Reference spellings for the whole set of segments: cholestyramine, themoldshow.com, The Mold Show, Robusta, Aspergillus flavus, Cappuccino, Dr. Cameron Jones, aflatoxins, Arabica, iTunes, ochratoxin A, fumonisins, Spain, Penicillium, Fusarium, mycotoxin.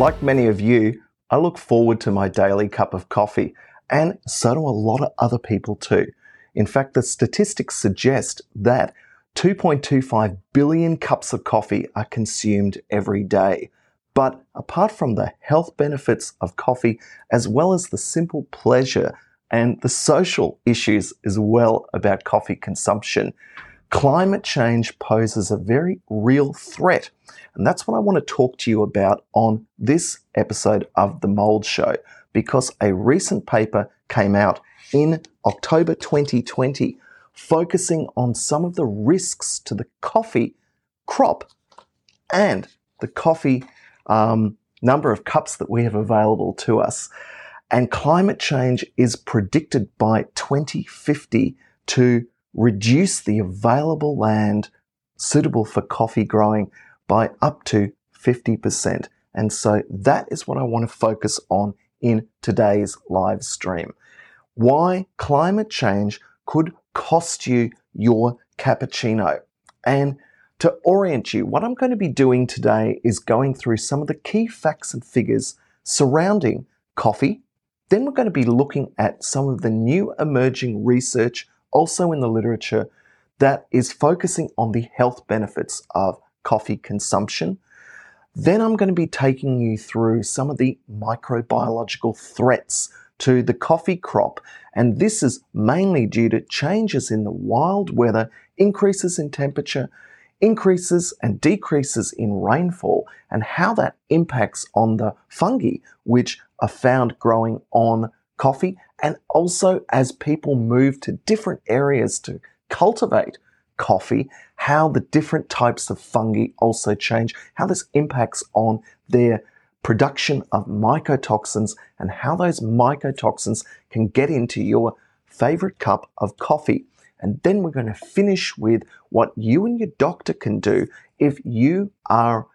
Like many of you, I look forward to my daily cup of coffee, and so do a lot of other people too. In fact, the statistics suggest that 2.25 billion cups of coffee are consumed every day. But apart from the health benefits of coffee, as well as the simple pleasure and the social issues as well about coffee consumption, climate change poses a very real threat. And that's what I want to talk to you about on this episode of The Mold Show, because a recent paper came out in October 2020 focusing on some of the risks to the coffee crop and the coffee number of cups that we have available to us. And climate change is predicted by 2050 to reduce the available land suitable for coffee growing by up to 50%. And so that is what I want to focus on in today's live stream. Why climate change could cost you your cappuccino. And to orient you, what I'm going to be doing today is going through some of the key facts and figures surrounding coffee. Then we're going to be looking at some of the new emerging research also in the literature that is focusing on the health benefits of coffee consumption. Then I'm going to be taking you through some of the microbiological threats to the coffee crop, and this is mainly due to changes in the wild weather, increases in temperature, increases and decreases in rainfall, and how that impacts on the fungi which are found growing on coffee, and also as people move to different areas to cultivate coffee, how the different types of fungi also change, how this impacts on their production of mycotoxins, and how those mycotoxins can get into your favorite cup of coffee. And then we're going to finish with what you and your doctor can do if you are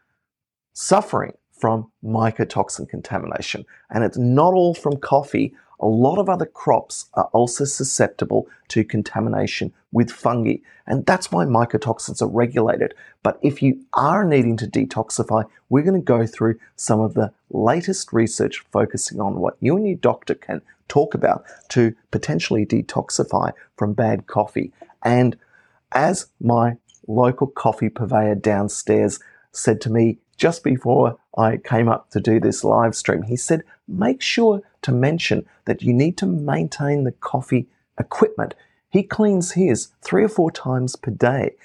suffering from mycotoxin contamination. And it's not all from coffee. A lot of other crops are also susceptible to contamination with fungi, and that's why mycotoxins are regulated. But if you are needing to detoxify, we're going to go through some of the latest research focusing on what you and your doctor can talk about to potentially detoxify from bad coffee. And as my local coffee purveyor downstairs said to me just before I came up to do this live stream, he said, make sure to mention that you need to maintain the coffee equipment. He cleans his 3 or 4 times per day,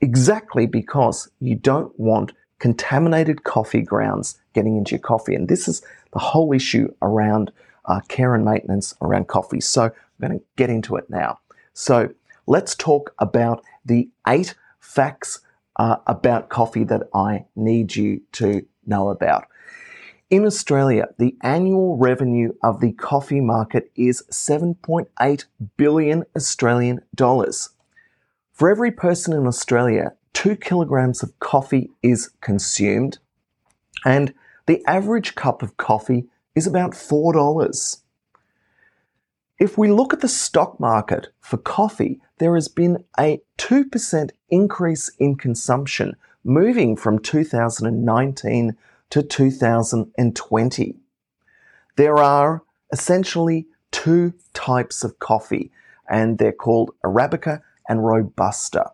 exactly because you don't want contaminated coffee grounds getting into your coffee. And this is the whole issue around care and maintenance around coffee. So I'm going to get into it now. So let's talk about the 8 facts about coffee that I need you to know about. In Australia, the annual revenue of the coffee market is 7.8 billion Australian dollars. For every person in Australia, 2 kilograms of coffee is consumed, and the average cup of coffee is about $4. If we look at the stock market for coffee, there has been a 2% increase in consumption, moving from 2019 to 2020. There are essentially 2 types of coffee, and they're called Arabica and Robusta.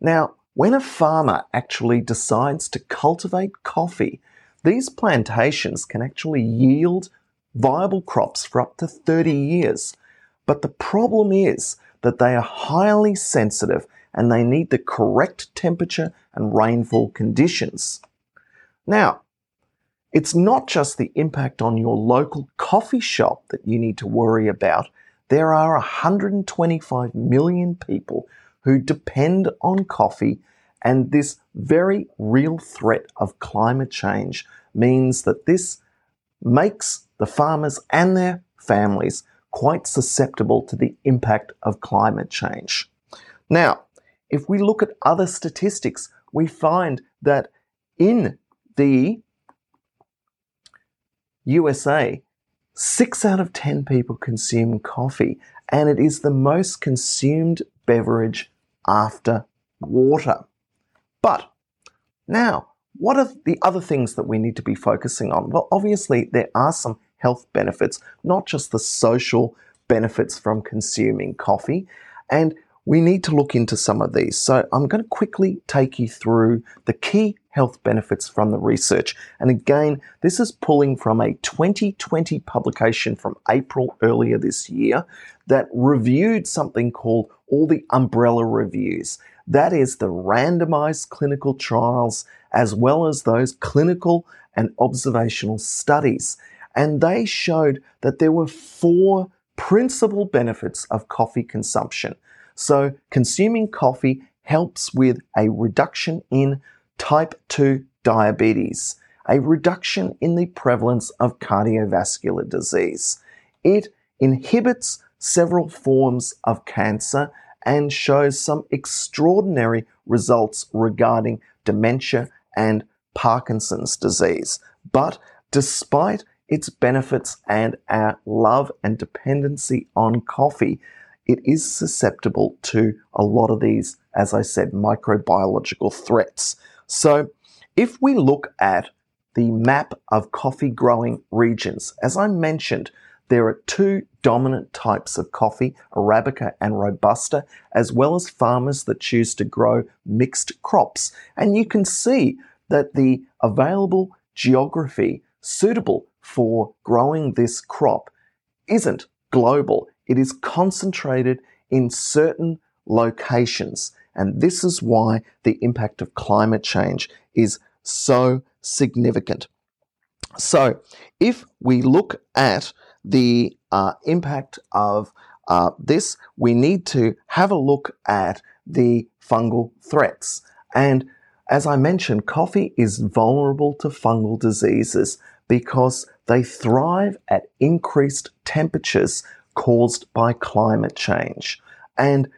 Now, when a farmer actually decides to cultivate coffee, these plantations can actually yield viable crops for up to 30 years. But the problem is that they are highly sensitive and they need the correct temperature and rainfall conditions. Now, it's not just the impact on your local coffee shop that you need to worry about. There are 125 million people who depend on coffee, and this very real threat of climate change means that this makes the farmers and their families quite susceptible to the impact of climate change. Now, if we look at other statistics, we find that in the USA, 6 out of 10 people consume coffee, and it is the most consumed beverage after water. But now, What are the other things that we need to be focusing on? Well, obviously, there are some health benefits, not just the social benefits from consuming coffee. And we need to look into some of these. So I'm going to quickly take you through the key health benefits from the research. And again, this is pulling from a 2020 publication from April earlier this year that reviewed something called all the umbrella reviews. That is the randomized clinical trials as well as those clinical and observational studies. And they showed that there were four principal benefits of coffee consumption. So consuming coffee helps with a reduction in type 2 diabetes, a reduction in the prevalence of cardiovascular disease. It inhibits several forms of cancer and shows some extraordinary results regarding dementia and Parkinson's disease. But despite its benefits and our love and dependency on coffee, it is susceptible to a lot of these, as I said, microbiological threats. So if we look at the map of coffee growing regions, as I mentioned, there are two dominant types of coffee, Arabica and Robusta, as well as farmers that choose to grow mixed crops. And you can see that the available geography suitable for growing this crop isn't global. It is concentrated in certain locations. And this is why the impact of climate change is so significant. So if we look at the impact of this, we need to have a look at the fungal threats. And as I mentioned, coffee is vulnerable to fungal diseases because they thrive at increased temperatures caused by climate change. And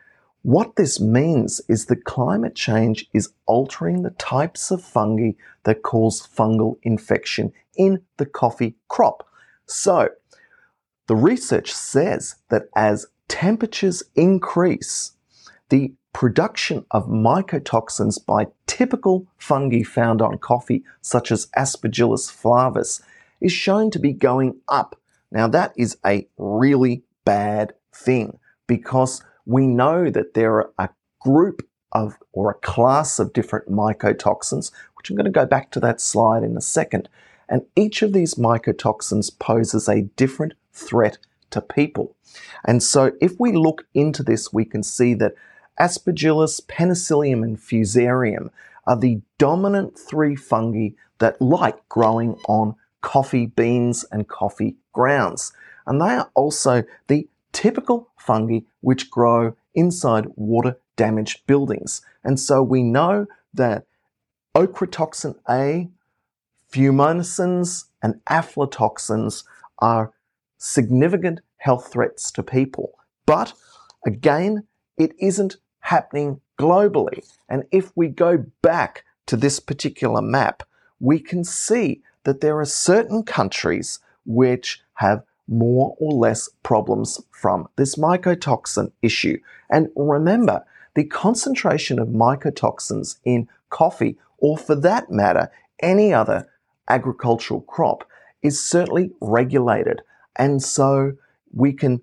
what this means is that climate change is altering the types of fungi that cause fungal infection in the coffee crop. So the research says that as temperatures increase, the production of mycotoxins by typical fungi found on coffee, such as Aspergillus flavus, is shown to be going up. Now, that is a really bad thing because we know that there are a group of or a class of different mycotoxins, which I'm going to go back to that slide in a second. And each of these mycotoxins poses a different threat to people. And so if we look into this, we can see that Aspergillus, Penicillium, and Fusarium are the dominant three fungi that like growing on coffee beans and coffee grounds. And they are also the typical fungi which grow inside water-damaged buildings. And so we know that ochratoxin A, fumonisins, and aflatoxins are significant health threats to people. But again, it isn't happening globally. And if we go back to this particular map, we can see that there are certain countries which have more or less problems from this mycotoxin issue. And remember, the concentration of mycotoxins in coffee, or for that matter, any other agricultural crop, is certainly regulated. And so we can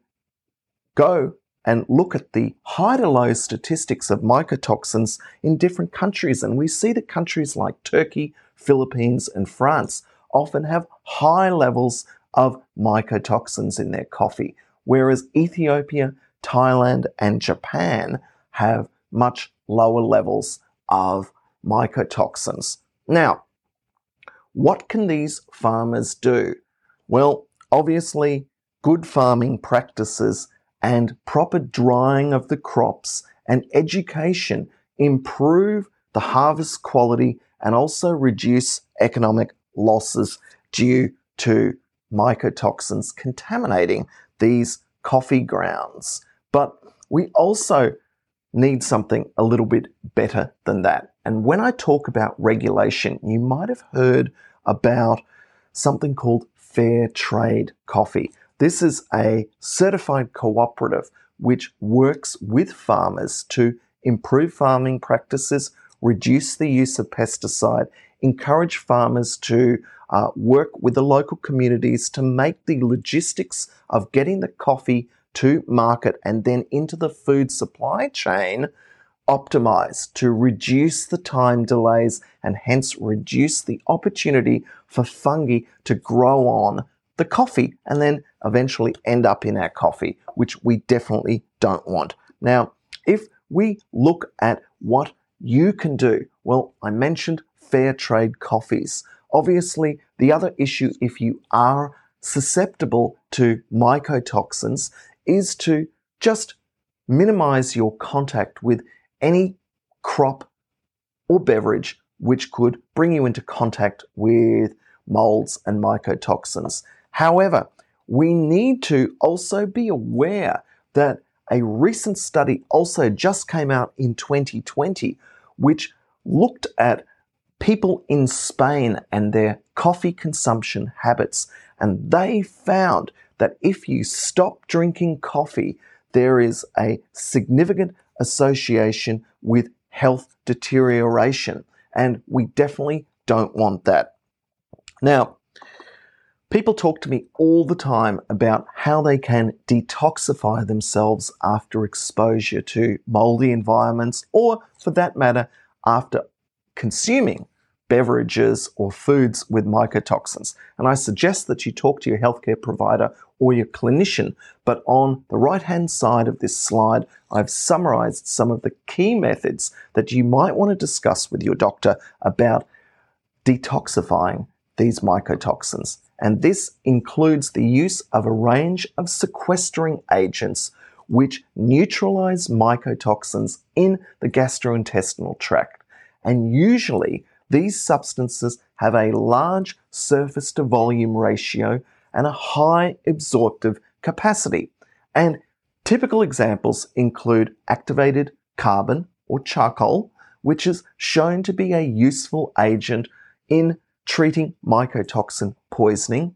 go and look at the high to low statistics of mycotoxins in different countries. And we see that countries like Turkey, Philippines, and France often have high levels of mycotoxins in their coffee, whereas Ethiopia, Thailand, and Japan have much lower levels of mycotoxins. Now, what can these farmers do? Well, obviously, good farming practices and proper drying of the crops and education improve the harvest quality and also reduce economic losses due to mycotoxins contaminating these coffee grounds. But we also need something a little bit better than that. And when I talk about regulation, you might have heard about something called fair trade coffee. This is a certified cooperative which works with farmers to improve farming practices, reduce the use of pesticide, encourage farmers to work with the local communities to make the logistics of getting the coffee to market and then into the food supply chain optimized to reduce the time delays and hence reduce the opportunity for fungi to grow on the coffee and then eventually end up in our coffee, which we definitely don't want. Now, if we look at what you can do, well, I mentioned fair trade coffees. Obviously, the other issue, if you are susceptible to mycotoxins, is to just minimize your contact with any crop or beverage which could bring you into contact with molds and mycotoxins. However, we need to also be aware that a recent study also just came out in 2020, which looked at people in Spain and their coffee consumption habits. And they found that if you stop drinking coffee, there is a significant association with health deterioration. And we definitely don't want that. Now, people talk to me all the time about how they can detoxify themselves after exposure to moldy environments, or for that matter, after consuming beverages or foods with mycotoxins. And I suggest that you talk to your healthcare provider or your clinician. But on the right-hand side of this slide, I've summarized some of the key methods that you might want to discuss with your doctor about detoxifying these mycotoxins. And this includes the use of a range of sequestering agents which neutralize mycotoxins in the gastrointestinal tract. And usually, these substances have a large surface to volume ratio and a high absorptive capacity. And typical examples include activated carbon or charcoal, which is shown to be a useful agent in treating mycotoxin poisoning.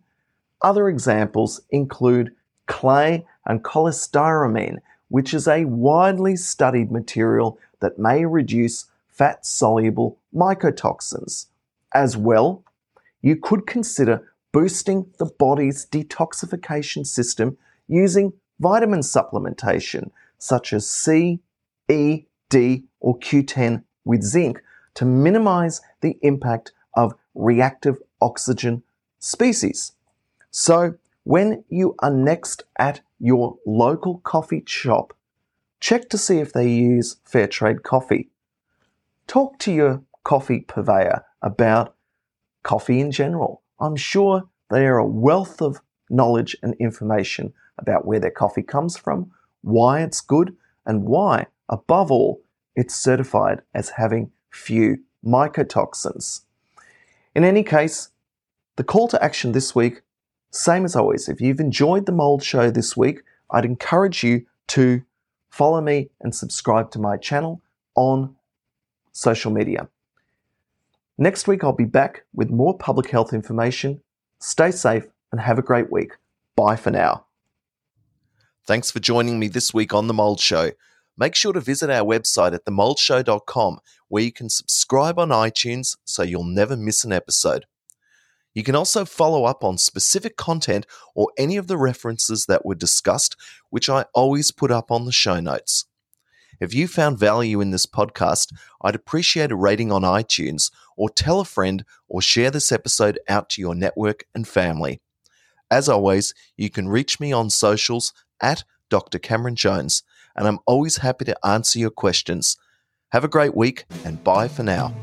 Other examples include clay and cholestyramine, which is a widely studied material that may reduce fat-soluble mycotoxins. As well, you could consider boosting the body's detoxification system using vitamin supplementation, such as C, E, D, or Q10 with zinc, to minimize the impact of reactive oxygen species. So when you are next at your local coffee shop, check to see if they use fair trade coffee. Talk to your coffee purveyor about coffee in general. I'm sure they are a wealth of knowledge and information about where their coffee comes from, why it's good, and why, above all, it's certified as having few mycotoxins. In any case, the call to action this week, same as always, if you've enjoyed The Mold Show this week, I'd encourage you to follow me and subscribe to my channel on social media. Next week, I'll be back with more public health information. Stay safe and have a great week. Bye for now. Thanks for joining me this week on The Mold Show. Make sure to visit our website at themoldshow.com, where you can subscribe on iTunes so you'll never miss an episode. You can also follow up on specific content or any of the references that were discussed, which I always put up on the show notes. If you found value in this podcast, I'd appreciate a rating on iTunes, or tell a friend or share this episode out to your network and family. As always, you can reach me on socials at Dr. Cameron Jones, and I'm always happy to answer your questions. Have a great week and bye for now.